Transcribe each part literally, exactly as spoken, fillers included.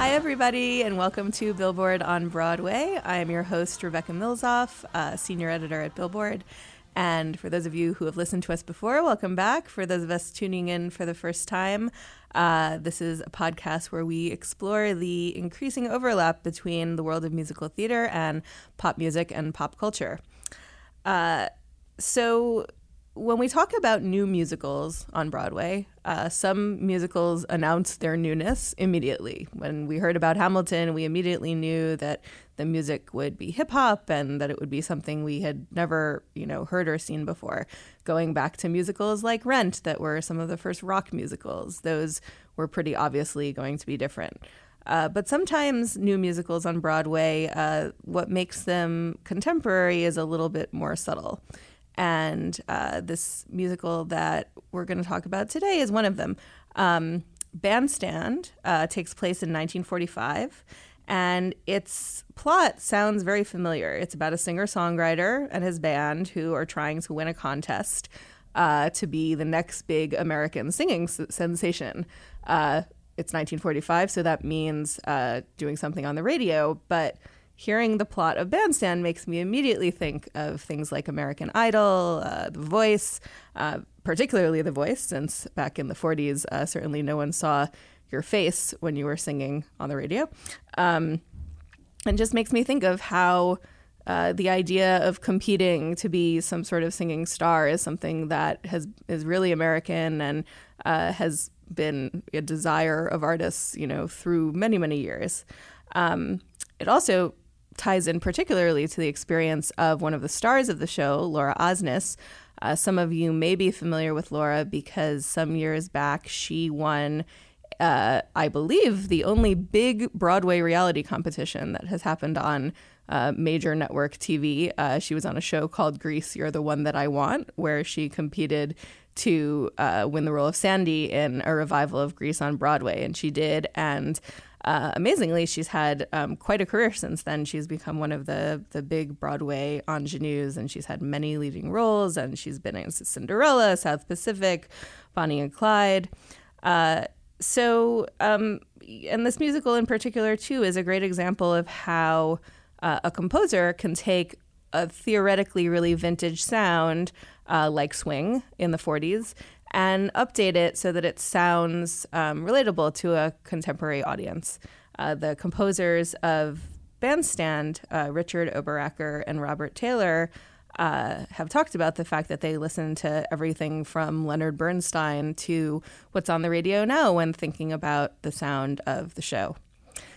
Hi, everybody, and welcome to Billboard on Broadway. I am your host, Rebecca Milzoff, uh, senior editor at Billboard. And for those of you who have listened to us before, welcome back. For those of us tuning in for the first time, uh, this is a podcast where we explore the increasing overlap between the world of musical theater and pop music and pop culture. Uh, so... When we talk about new musicals on Broadway, uh, some musicals announce their newness immediately. When we heard about Hamilton, we immediately knew that the music would be hip-hop and that it would be something we had never, you know, heard or seen before. Going back to musicals like Rent, that were some of the first rock musicals, those were pretty obviously going to be different. Uh, but sometimes new musicals on Broadway, uh, what makes them contemporary is a little bit more subtle. And uh, this musical that we're going to talk about today is one of them. Um, Bandstand uh, takes place in nineteen forty-five, and its plot sounds very familiar. It's about a singer-songwriter and his band who are trying to win a contest uh, to be the next big American singing s- sensation. Uh, it's nineteen forty-five, so that means uh, doing something on the radio, but hearing the plot of Bandstand makes me immediately think of things like American Idol, uh, The Voice, uh, particularly The Voice, since back in the forties, uh, certainly no one saw your face when you were singing on the radio. Um, and just makes me think of how uh, the idea of competing to be some sort of singing star is something that has is really American and uh, has been a desire of artists, you know, through many, many years. Um, it also ties in particularly to the experience of one of the stars of the show, Laura Osnes. Uh, some of you may be familiar with Laura because some years back she won, uh, I believe, the only big Broadway reality competition that has happened on uh, major network T V. Uh, she was on a show called Grease, You're the One That I Want, where she competed to uh, win the role of Sandy in a revival of Grease on Broadway, and she did, and Uh, amazingly, she's had um, quite a career since then. She's become one of the the big Broadway ingenues, and she's had many leading roles, and she's been in Cinderella, South Pacific, Bonnie and Clyde. Uh, so, um, and this musical in particular, too, is a great example of how uh, a composer can take a theoretically really vintage sound, uh, like swing in the forties, and update it so that it sounds um, relatable to a contemporary audience. Uh, the composers of Bandstand, uh, Richard Oberacker and Robert Taylor, uh, have talked about the fact that they listen to everything from Leonard Bernstein to what's on the radio now when thinking about the sound of the show.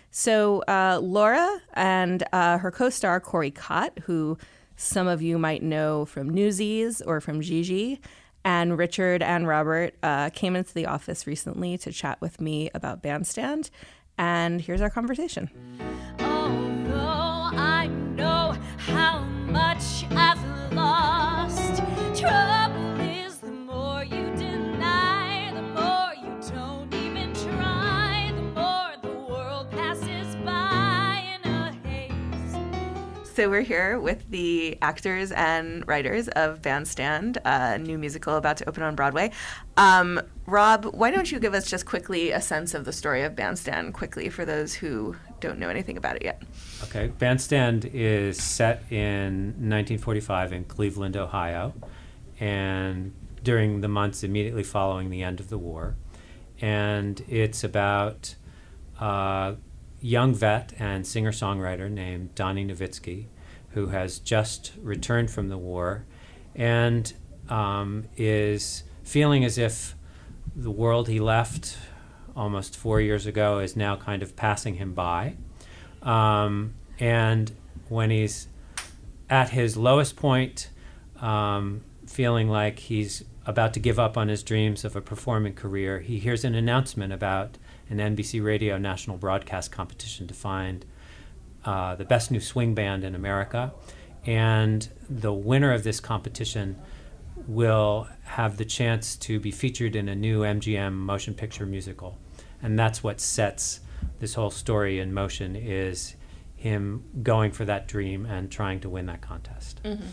So uh, Laura and uh, her co-star Corey Cott, who some of you might know from Newsies or from Gigi, and Richard and Robert uh, came into the office recently to chat with me about Bandstand. And here's our conversation. Although I know how much I've lost, trouble is the more you deny, the more you don't even try, the more the world passes by in a haze. So we're here with the actors and writers of Bandstand, a new musical about to open on Broadway. Um, Rob, why don't you give us just quickly a sense of the story of Bandstand quickly for those who don't know anything about it yet. Okay. Bandstand is set in nineteen forty-five in Cleveland, Ohio, and during the months immediately following the end of the war. And it's about a young vet and singer-songwriter named Donny Novitski, who has just returned from the war and um, is feeling as if the world he left almost four years ago is now kind of passing him by. Um, and when he's at his lowest point, um, feeling like he's about to give up on his dreams of a performing career, he hears an announcement about an N B C radio national broadcast competition to find uh, the best new swing band in America. And the winner of this competition will have the chance to be featured in a new M G M motion picture musical. And that's what sets this whole story in motion, is him going for that dream and trying to win that contest. Mm-hmm.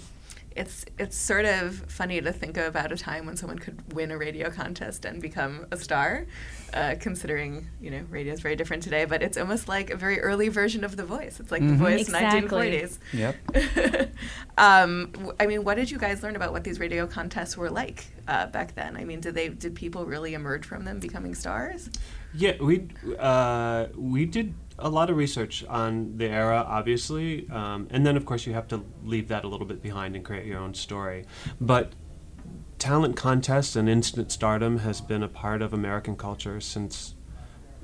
It's it's sort of funny to think about a time when someone could win a radio contest and become a star, uh, considering, you know, radio is very different today, but it's almost like a very early version of The Voice. It's like mm-hmm. The Voice, exactly. nineteen forties. Yep. um, w- I mean, what did you guys learn about what these radio contests were like uh, back then? I mean, did they did people really emerge from them becoming stars? Yeah, we uh, we did a lot of research on the era, obviously, um, and then of course you have to leave that a little bit behind and create your own story. But talent contests and instant stardom has been a part of American culture since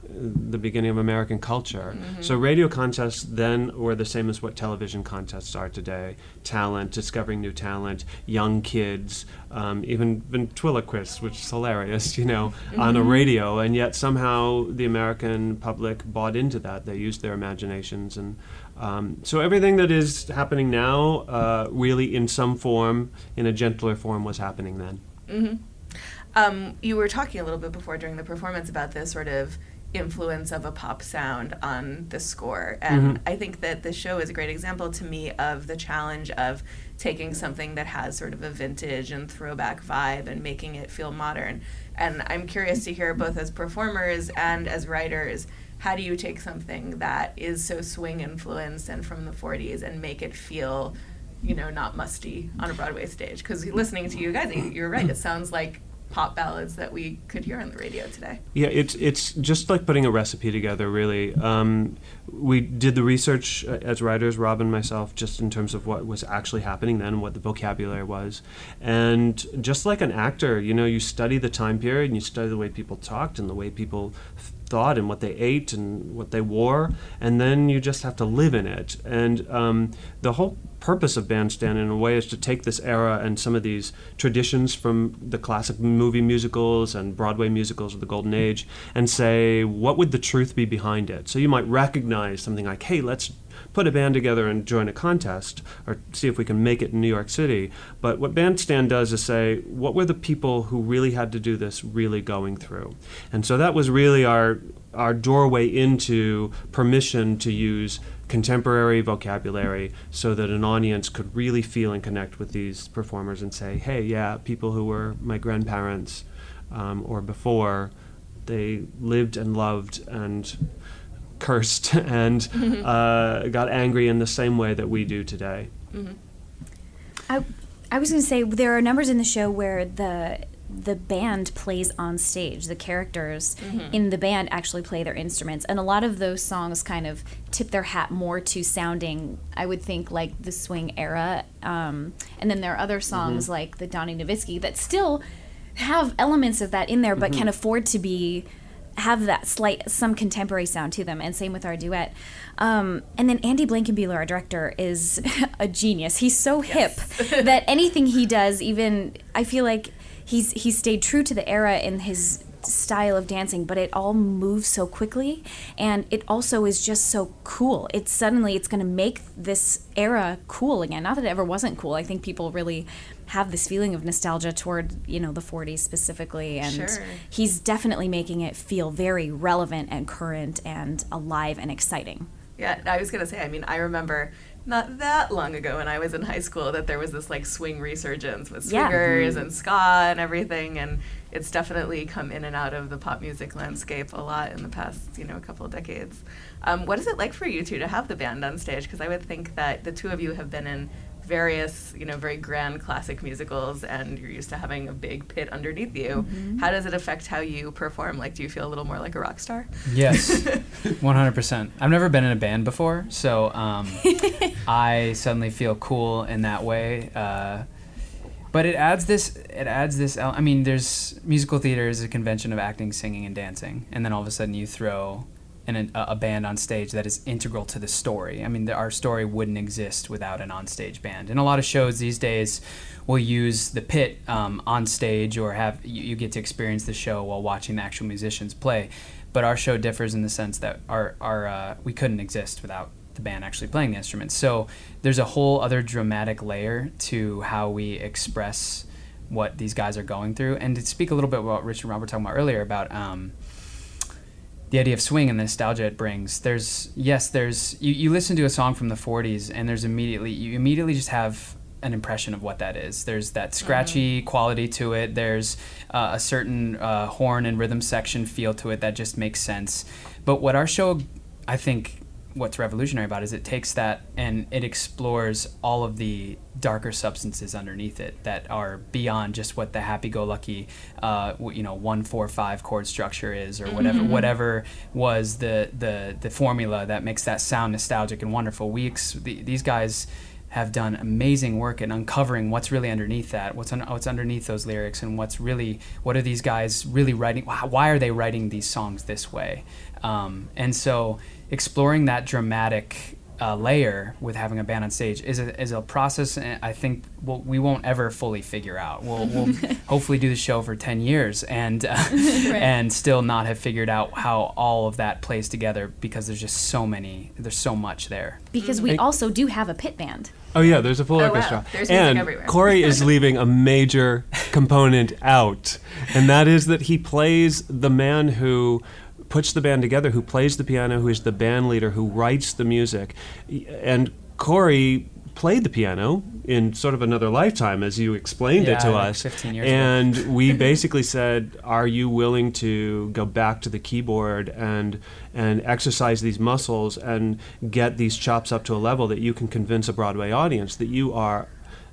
the beginning of American culture. Mm-hmm. So radio contests then were the same as what television contests are today. Talent, discovering new talent, young kids, um, even ventriloquists, which is hilarious, you know, mm-hmm. on a radio. And yet somehow the American public bought into that. They used their imaginations. And um, so everything that is happening now, uh, really in some form, in a gentler form, was happening then. Mm-hmm. Um, you were talking a little bit before during the performance about this sort of influence of a pop sound on the score, and mm-hmm. I think that the show is a great example to me of the challenge of taking something that has sort of a vintage and throwback vibe and making it feel modern. And I'm curious to hear, both as performers and as writers, how do you take something that is so swing influenced and from the forties and make it feel, you know, not musty on a Broadway stage? Because listening to you guys, you're right, it sounds like pop ballads that we could hear on the radio today. Yeah, it's it's just like putting a recipe together, really. Um, we did the research uh, as writers, Rob and myself, just in terms of what was actually happening then, what the vocabulary was. And just like an actor, you know, you study the time period and you study the way people talked and the way people f- thought and what they ate and what they wore, and then you just have to live in it. And um, the whole purpose of Bandstand, in a way, is to take this era and some of these traditions from the classic movie musicals and Broadway musicals of the Golden Age and say, what would the truth be behind it? So you might recognize something like, hey, let's put a band together and join a contest or see if we can make it in New York City. But what Bandstand does is say, what were the people who really had to do this really going through? And so that was really our our doorway into permission to use contemporary vocabulary so that an audience could really feel and connect with these performers and say, hey, yeah, people who were my grandparents um, or before, they lived and loved and cursed and mm-hmm. uh, got angry in the same way that we do today. Mm-hmm. I I was going to say, there are numbers in the show where the the band plays on stage. The characters mm-hmm. in the band actually play their instruments, and a lot of those songs kind of tip their hat more to sounding, I would think, like the swing era. Um, and then there are other songs mm-hmm. like the Donny Novitski that still have elements of that in there, but mm-hmm. can afford to be have that slight, some contemporary sound to them, and same with our duet. Um, and then Andy Blankenbuehler, our director, is a genius. He's so yes. hip that anything he does, even, I feel like he's he stayed true to the era in his style of dancing, but it all moves so quickly, and it also is just so cool. It's suddenly, it's going to make this era cool again. Not that it ever wasn't cool. I think people really have this feeling of nostalgia toward, you know, the forties specifically, and sure. he's definitely making it feel very relevant and current and alive and exciting. Yeah, I was going to say, I mean, I remember not that long ago when I was in high school that there was this like swing resurgence with swingers yeah. and ska and everything, and it's definitely come in and out of the pop music landscape a lot in the past, you know, couple of decades. Um, what is it like for you two to have the band on stage? Because I would think that the two of you have been in various, you know, very grand classic musicals, and you're used to having a big pit underneath you. Mm-hmm. How does it affect how you perform? Like, do you feel a little more like a rock star? Yes, one hundred percent. I've never been in a band before, so um, I suddenly feel cool in that way. Uh, but it adds this, it adds this, I mean, there's musical theater is a convention of acting, singing, and dancing, and then all of a sudden you throw and a, a band on stage that is integral to the story. I mean, the, our story wouldn't exist without an on-stage band. And a lot of shows these days will use the pit um, on stage, or have you, you get to experience the show while watching the actual musicians play. But our show differs in the sense that our, our uh, we couldn't exist without the band actually playing the instruments. So there's a whole other dramatic layer to how we express what these guys are going through. And to speak a little bit about what Rich and Robert were talking about earlier about um, the idea of swing and the nostalgia it brings. There's, yes, there's, you, you listen to a song from the forties and there's immediately, you immediately just have an impression of what that is. There's that scratchy mm-hmm. quality to it. There's uh, a certain uh, horn and rhythm section feel to it that just makes sense. But what our show, I think, what's revolutionary about it is it takes that and it explores all of the darker substances underneath it that are beyond just what the happy-go-lucky, uh, you know, one four five chord structure is, or whatever mm-hmm. whatever was the, the the formula that makes that sound nostalgic and wonderful. We ex- the, these guys have done amazing work in uncovering what's really underneath that, what's un- what's underneath those lyrics, and what's really what are these guys really writing? Why are they writing these songs this way? Um, and so. Exploring that dramatic uh, layer with having a band on stage is a, is a process, and I think we'll, we won't ever fully figure out. We'll, we'll hopefully do the show for ten years and uh, right. and still not have figured out how all of that plays together, because there's just so many, there's so much there. Because we and, also do have a pit band. Oh yeah, there's a full oh, orchestra. Wow. There's music and everywhere. Corey is leaving a major component out, and that is that he plays the man who puts the band together, who plays the piano, who is the band leader, who writes the music. And Corey played the piano in sort of another lifetime, as you explained yeah, it to like us. fifteen years and ago. We basically said, are you willing to go back to the keyboard and and exercise these muscles and get these chops up to a level that you can convince a Broadway audience that you are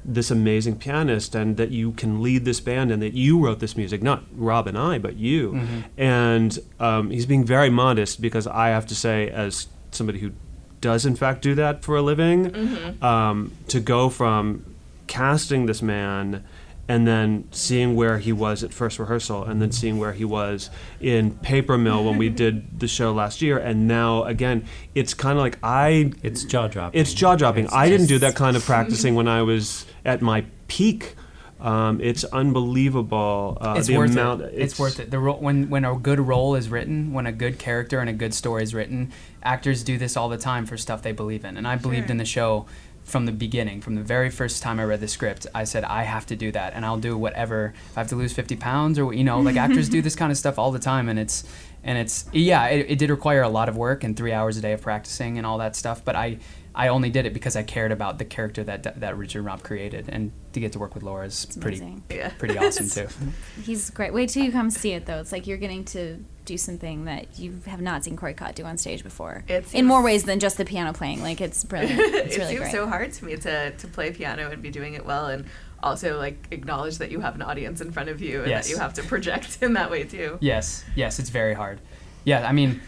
this amazing pianist and that you can lead this band and that you wrote this music, not Rob and I, but you. Mm-hmm. And um, he's being very modest, because I have to say, as somebody who does in fact do that for a living, mm-hmm. um, to go from casting this man and then seeing where he was at first rehearsal and then seeing where he was in Paper Mill when we did the show last year, and now again, it's kind of like I... It's jaw-dropping. It's jaw-dropping. It's I didn't do that kind of practicing when I was at my peak. Um, it's unbelievable. Uh, it's the worth amount, it. It's, it's worth it. The ro- when when a good role is written, when a good character and a good story is written, actors do this all the time for stuff they believe in. And I believed sure. in the show from the beginning. From the very first time I read the script, I said, I have to do that, and I'll do whatever. If I have to lose fifty pounds or, you know, like actors do this kind of stuff all the time, and it's, and it's yeah, it, it did require a lot of work and three hours a day of practicing and all that stuff, but I... I only did it because I cared about the character that that Richard Rob created, and to get to work with Laura is pretty, yeah. pretty awesome too. He's great. Wait till you come see it, though. It's like you're getting to do something that you have not seen Corey Cott do on stage before, seems, in more ways than just the piano playing. Like, it's brilliant. It's it really seems great. So hard to me to to play piano and be doing it well, and also like acknowledge that you have an audience in front of you and yes. that you have to project in that way too. Yes, yes, it's very hard. Yeah, I mean,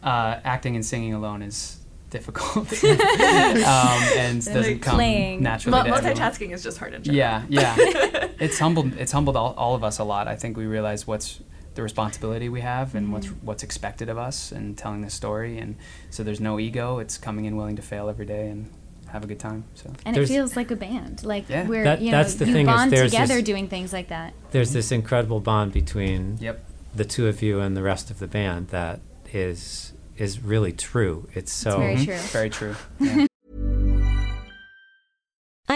uh, acting and singing alone is difficult um, and doesn't like come playing. naturally. M- to multitasking everyone. Is just hard in general. Yeah, yeah. it's humbled. It's humbled all, all of us a lot. I think we realize what's the responsibility we have and mm-hmm. what's what's expected of us in telling this story. And so there's no ego. It's coming in willing to fail every day and have a good time. So and there's, it feels like a band. Like yeah. we're that, you know that's the you thing bond is together this, doing things like that. There's mm-hmm. this incredible bond between yep. the two of you and the rest of the band that is. Is really true. It's so it's very true. Very true. Yeah.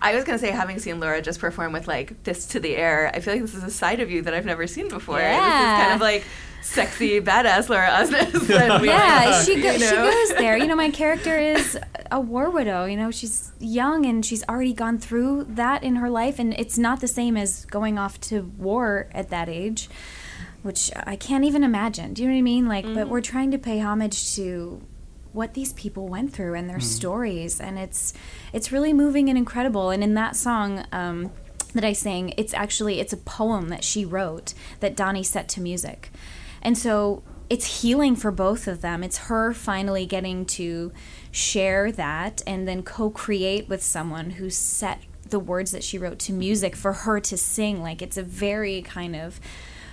I was going to say, having seen Laura just perform with, like, fist to the air, I feel like this is a side of you that I've never seen before. Yeah. This is kind of like sexy, badass Laura Osnes. Yeah, she, go- you know? she goes there. You know, my character is a war widow. You know, she's young and she's already gone through that in her life, and it's not the same as going off to war at that age, which I can't even imagine. Do you know what I mean? Like, mm-hmm. But we're trying to pay homage to what these people went through and their mm. stories, and it's it's really moving and incredible. And in that song um, that I sang, it's actually it's a poem that she wrote that Donny set to music, and so it's healing for both of them. It's her finally getting to share that and then co-create with someone who set the words that she wrote to music for her to sing. Like, it's a very kind of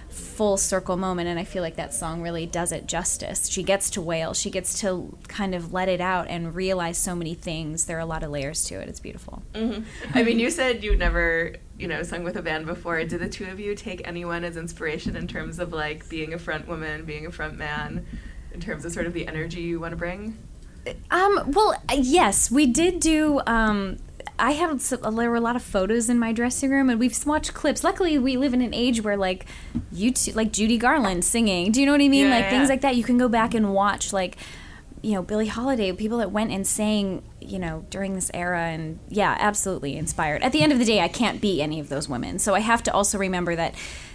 full circle moment, and I feel like that song really does it justice. She gets to wail. She gets to kind of let it out and realize so many things. There are a lot of layers to it. It's beautiful. Mm-hmm. I mean, you said you never, you know, sung with a band before. Did the two of you take anyone as inspiration in terms of, like, being a front woman, being a front man, in terms of sort of the energy you want to bring? Um, well, yes, we did do... Um, I had there were a lot of photos in my dressing room, and we've watched clips. Luckily, we live in an age where, like, you two, like Judy Garland singing. Do you know what I mean? Yeah, like yeah. Things like that. You can go back and watch, like, you know, Billie Holiday, people that went and sang, you know, during this era, and yeah, absolutely inspired. At the end of the day, I can't be any of those women, so I have to also remember that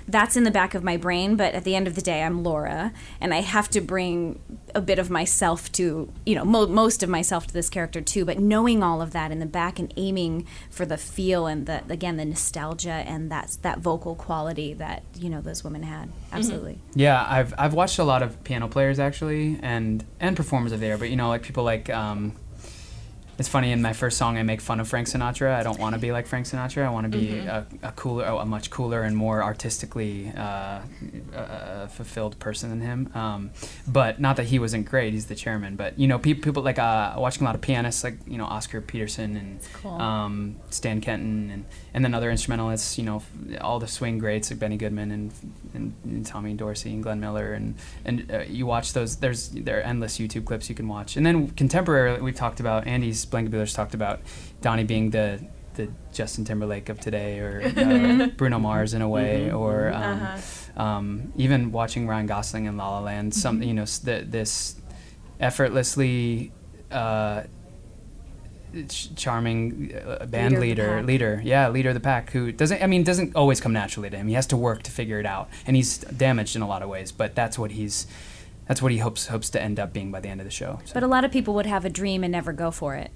that's in the back of my brain. But at the end of the day, I'm Laura, and I have to bring a bit of myself to, you know, mo- most of myself to this character too. But knowing all of that in the back and aiming for the feel and the again the nostalgia and that that vocal quality that, you know, those women had. Absolutely. Mm-hmm. Yeah, I've I've watched a lot of piano players actually, and and performers of there. But you know, like people like. Um, It's funny, in my first song, I make fun of Frank Sinatra. I don't want to be like Frank Sinatra. I want to be mm-hmm. a, a cooler, a much cooler and more artistically uh, uh, fulfilled person than him. Um, but not that he wasn't great. He's the chairman. But, you know, pe- people like uh, watching a lot of pianists, like, you know, Oscar Peterson and cool. um, Stan Kenton and, and then other instrumentalists, you know, all the swing greats like Benny Goodman and and, and Tommy Dorsey and Glenn Miller. And, and uh, you watch those. There's There are endless YouTube clips you can watch. And then contemporarily, we've talked about Andy's Blankenbuehler's talked about Donny being the the Justin Timberlake of today, or uh, Bruno Mars in a way, mm-hmm. or um, uh-huh. um, even watching Ryan Gosling in La La Land. Some mm-hmm. you know th- this effortlessly uh, ch- charming uh, band leader, leader, leader, yeah, leader of the pack, who doesn't. I mean, doesn't always come naturally to him. He has to work to figure it out, and he's damaged in a lot of ways. But that's what he's. That's what he hopes hopes to end up being by the end of the show. So. But a lot of people would have a dream and never go for it.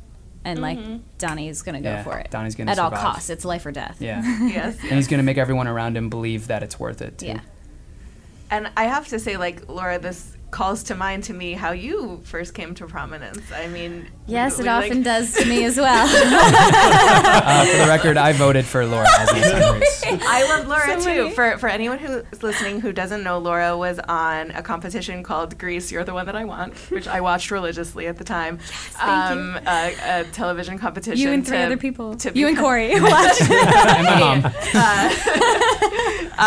And, mm-hmm. like, Donny is going to go yeah, for it. Donny's going to survive. At all costs. It's life or death. Yeah. Yes. And he's going to make everyone around him believe that it's worth it, too. Yeah. And I have to say, like, Laura, this calls to mind to me how you first came to prominence. I mean... Yes, we, it we often like... does to me as well. uh, for the record, I voted for Laura. As I love Laura, so too. For for anyone who's listening who doesn't know, Laura was on a competition called Grease, You're the One That I Want, which I watched religiously at the time. Yes, um, thank you. A, a television competition. You and three to, other people. To you and Corey. Watched. And my mom. Uh,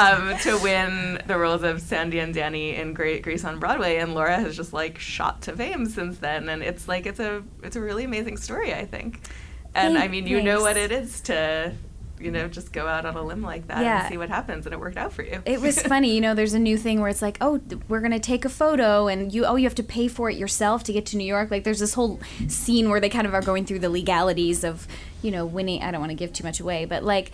um, to win the roles of Sandy and Danny in Grease on Broadway, and Laura has just, like, shot to fame since then, and it's like, it's a... It's a really amazing story, I think. And, thanks, I mean, you thanks. know what it is to you know, just go out on a limb like that yeah. and see what happens. And it worked out for you. It was funny. You know, there's a new thing where it's like, oh, we're going to take a photo and you, oh, you have to pay for it yourself to get to New York. Like there's this whole scene where they kind of are going through the legalities of, you know, winning. I don't want to give too much away, but like,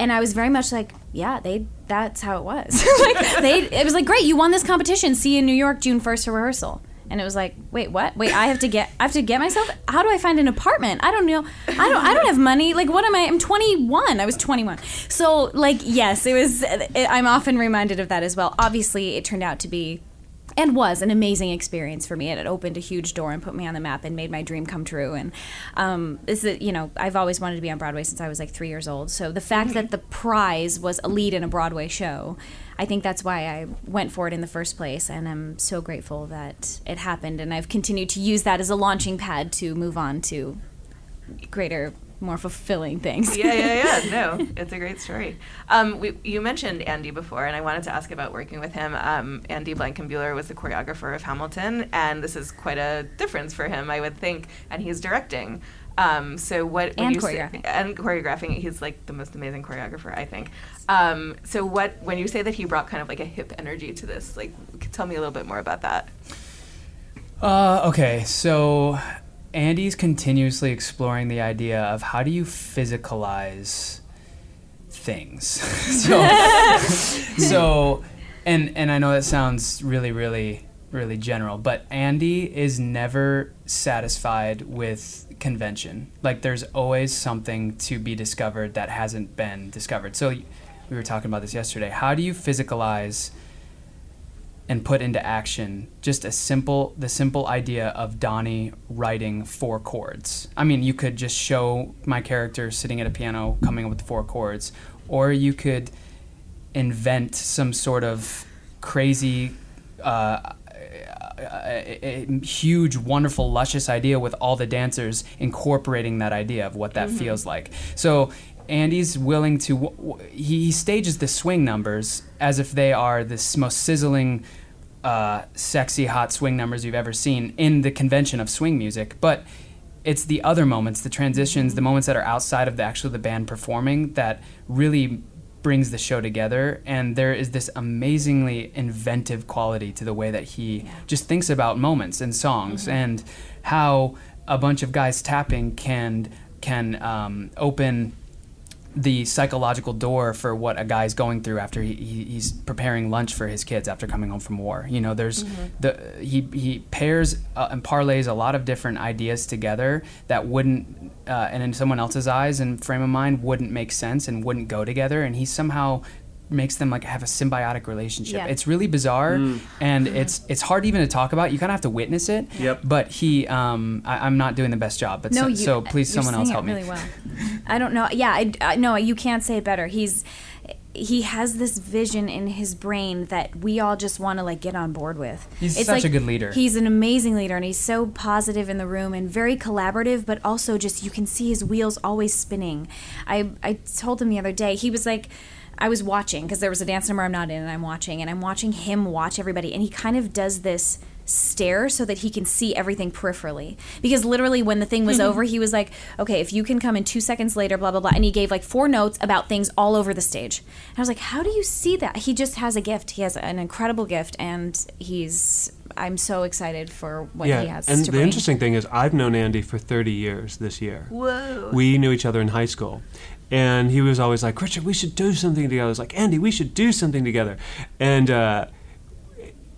and I was very much like, yeah, they, that's how it was. Like they, it was like, great, you won this competition. See you in New York, June first for rehearsal. And it was like, wait, what? Wait, I have to get, I have to get myself. How do I find an apartment? I don't know. I don't. I don't have money. Like, what am I? I'm twenty-one. I was twenty-one. So, like, yes, it was. It, I'm often reminded of that as well. Obviously, it turned out to be, and was, an amazing experience for me. And it opened a huge door and put me on the map and made my dream come true. And um, this is, you know, I've always wanted to be on Broadway since I was like three years old. So the fact mm-hmm. that the prize was a lead in a Broadway show. I think that's why I went for it in the first place, and I'm so grateful that it happened, and I've continued to use that as a launching pad to move on to greater, more fulfilling things. Yeah, yeah, yeah. No, it's a great story. Um, we, you mentioned Andy before, and I wanted to ask about working with him. Um, Andy Blankenbuehler was the choreographer of Hamilton, and this is quite a difference for him, I would think, and he's directing. Um, so what and choreographing. Say, and choreographing. He's like the most amazing choreographer, I think. Um, so what when you say that he brought kind of like a hip energy to this, like tell me a little bit more about that. Uh, okay, so Andy's continuously exploring the idea of how do you physicalize things. so, so and and I know that sounds really, really, really general, but Andy is never satisfied with convention. Like there's always something to be discovered that hasn't been discovered. So we were talking about this yesterday. How do you physicalize and put into action just a simple, the simple idea of Donny writing four chords? I mean, you could just show my character sitting at a piano coming up with four chords, or you could invent some sort of crazy uh, A, a huge, wonderful, luscious idea with all the dancers incorporating that idea of what that mm-hmm. feels like. So Andy's willing to, w- w- he stages the swing numbers as if they are the most sizzling, uh, sexy, hot swing numbers you've ever seen in the convention of swing music. But it's the other moments, the transitions, mm-hmm. the moments that are outside of the actual the band performing that really brings the show together, and there is this amazingly inventive quality to the way that he yeah. just thinks about moments and songs mm-hmm. and how a bunch of guys tapping can can um, open the psychological door for what a guy's going through after he, he he's preparing lunch for his kids after coming home from war. You know, there's mm-hmm. the he he pairs uh, and parlays a lot of different ideas together that wouldn't uh, and in someone else's eyes and frame of mind wouldn't make sense and wouldn't go together, and he somehow makes them like have a symbiotic relationship. Yeah. It's really bizarre mm. and mm-hmm. it's it's hard even to talk about. You kind of have to witness it. Yep. But he, um, I, I'm not doing the best job. But no, so, you, so please, someone else help me. Really well. I don't know. Yeah, I, I, no, you can't say it better. He's he has this vision in his brain that we all just want to like get on board with. He's it's such like, a good leader. He's an amazing leader, and he's so positive in the room and very collaborative. But also, just you can see his wheels always spinning. I I told him the other day. He was like. I was watching because there was a dance number I'm not in, and I'm watching, and I'm watching him watch everybody, and he kind of does this stare so that he can see everything peripherally, because literally when the thing was over, he was like, okay, if you can come in two seconds later, blah blah blah, and he gave like four notes about things all over the stage, and I was like, how do you see that? He just has a gift. He has an incredible gift, and he's I'm so excited for what yeah, he has and to the bring. Interesting thing is I've known Andy for thirty years this year. Whoa. We knew each other in high school. And he was always like, Richard, we should do something together. I was like, Andy, we should do something together. And uh,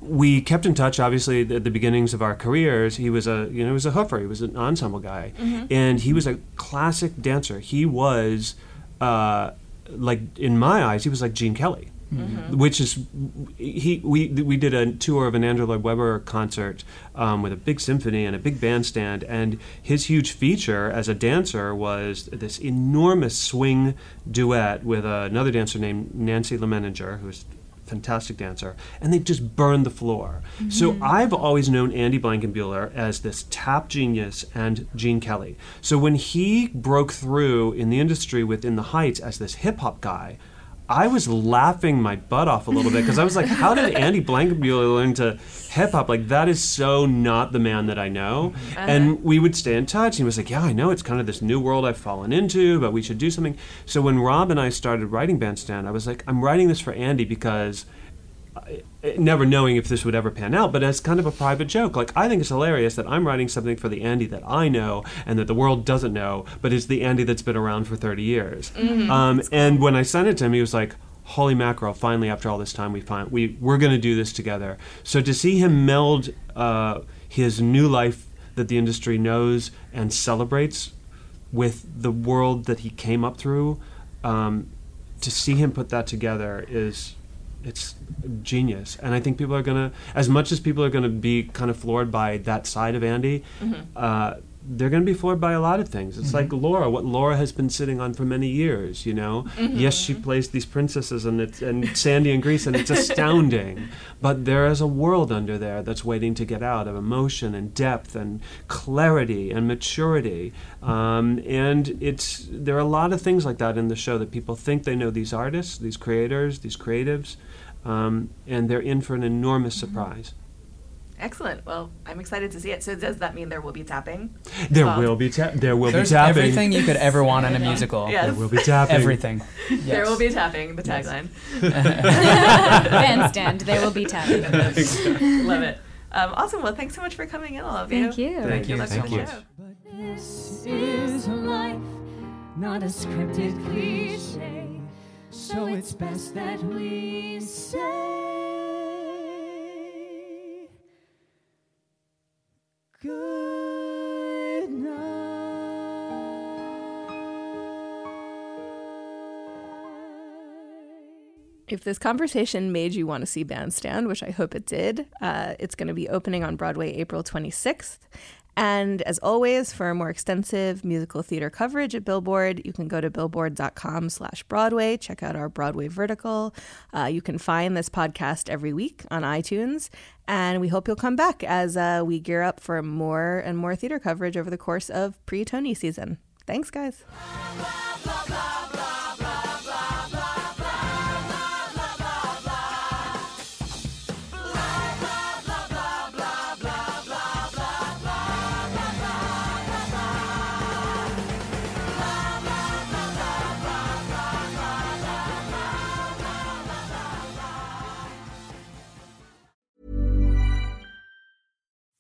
we kept in touch, obviously, at the beginnings of our careers. He was a, you know, he was a hoofer. He was an ensemble guy. Mm-hmm. And he was a classic dancer. He was, uh, like, in my eyes, he was like Gene Kelly. Mm-hmm. Which is, he we we did a tour of an Andrew Lloyd Webber concert um, with a big symphony and a big bandstand, and his huge feature as a dancer was this enormous swing duet with uh, another dancer named Nancy Lemeninger, who's a fantastic dancer, and they just burned the floor. Mm-hmm. So I've always known Andy Blankenbuehler as this tap genius and Gene Kelly. So when he broke through in the industry within the Heights as this hip-hop guy, I was laughing my butt off a little bit because I was like, how did Andy Blankenbuehler learn to hip hop? Like, that is so not the man that I know. Uh-huh. And we would stay in touch. And he was like, yeah, I know. It's kind of this new world I've fallen into, but we should do something. So when Rob and I started writing Bandstand, I was like, I'm writing this for Andy because... I, never knowing if this would ever pan out, but as kind of a private joke. Like, I think it's hilarious that I'm writing something for the Andy that I know and that the world doesn't know, but it's the Andy that's been around for thirty years. Mm-hmm. Um, and when I sent it to him, he was like, holy mackerel, finally, after all this time, we find, we, we're going to do this together. So to see him meld uh, his new life that the industry knows and celebrates with the world that he came up through, um, to see him put that together is... It's genius. And I think people are going to, as much as people are going to be kind of floored by that side of Andy, mm-hmm. uh, they're going to be floored by a lot of things. It's mm-hmm. like Laura, what Laura has been sitting on for many years, you know? Mm-hmm. Yes, she plays these princesses and, it's, and Sandy and Grease, and it's astounding. But there is a world under there that's waiting to get out of emotion and depth and clarity and maturity. Um, and it's there are a lot of things like that in the show that people think they know these artists, these creators, these creatives. Um, and they're in for an enormous surprise. Excellent. Well, I'm excited to see it. So does that mean there will be tapping? There um, will be tapping. There will There's be tapping. Everything you could ever want in a musical. Yes. There will be tapping. Everything. Yes. There will be tapping, the tagline. Yes. Bandstand, there will be tapping. Exactly. Love it. Um, awesome. Well, thanks so much for coming in, all of you. Thank you. Thank you. Thank you. But this is life, not a scripted cliche. So it's best that we say good night. If this conversation made you want to see Bandstand, which I hope it did, uh, it's going to be opening on Broadway April twenty-sixth. And as always, for more extensive musical theater coverage at Billboard, you can go to billboard.com slash Broadway. Check out our Broadway vertical. Uh, you can find this podcast every week on iTunes. And we hope you'll come back as uh, we gear up for more and more theater coverage over the course of pre-Tony season. Thanks, guys. Blah, blah, blah, blah.